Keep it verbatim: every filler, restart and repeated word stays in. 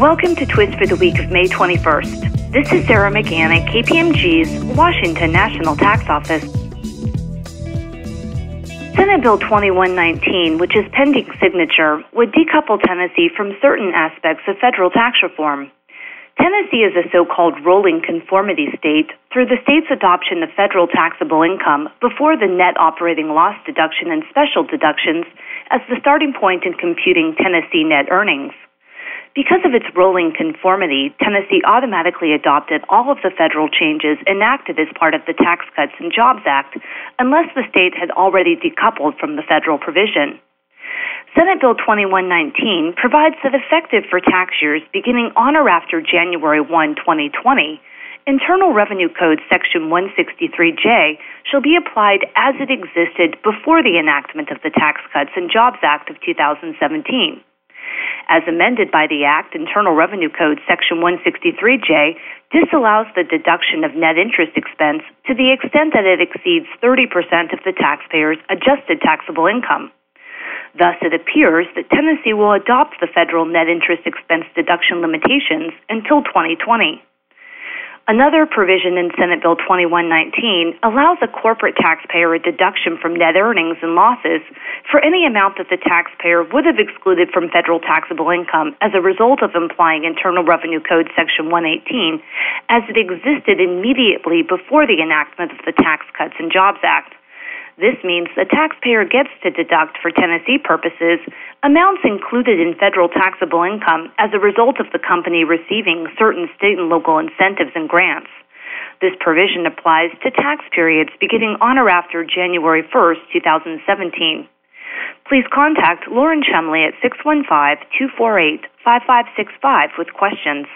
Welcome to Twist for the week of May twenty-first. This is Sarah McGann at K P M G's Washington National Tax Office. Senate Bill twenty-one nineteen, which is pending signature, would decouple Tennessee from certain aspects of federal tax reform. Tennessee is a so-called rolling conformity state through the state's adoption of federal taxable income before the net operating loss deduction and special deductions as the starting point in computing Tennessee net earnings. Because of its rolling conformity, Tennessee automatically adopted all of the federal changes enacted as part of the Tax Cuts and Jobs Act, unless the state had already decoupled from the federal provision. Senate Bill twenty-one nineteen provides that effective for tax years beginning on or after January first, twenty twenty, Internal Revenue Code Section one sixty-three J shall be applied as it existed before the enactment of the Tax Cuts and Jobs Act of two thousand seventeen. As amended by the Act, Internal Revenue Code Section one sixty-three J disallows the deduction of net interest expense to the extent that it exceeds thirty percent of the taxpayer's adjusted taxable income. Thus, it appears that Tennessee will adopt the federal net interest expense deduction limitations until twenty twenty. Another provision in Senate Bill twenty-one nineteen allows a corporate taxpayer a deduction from net earnings and losses for any amount that the taxpayer would have excluded from federal taxable income as a result of implying Internal Revenue Code Section one eighteen as it existed immediately before the enactment of the Tax Cuts and Jobs Act. This means the taxpayer gets to deduct, for Tennessee purposes, amounts included in federal taxable income as a result of the company receiving certain state and local incentives and grants. This provision applies to tax periods beginning on or after January first, twenty seventeen. Please contact Lauren Chumley at six one five, two four eight, five five six five with questions.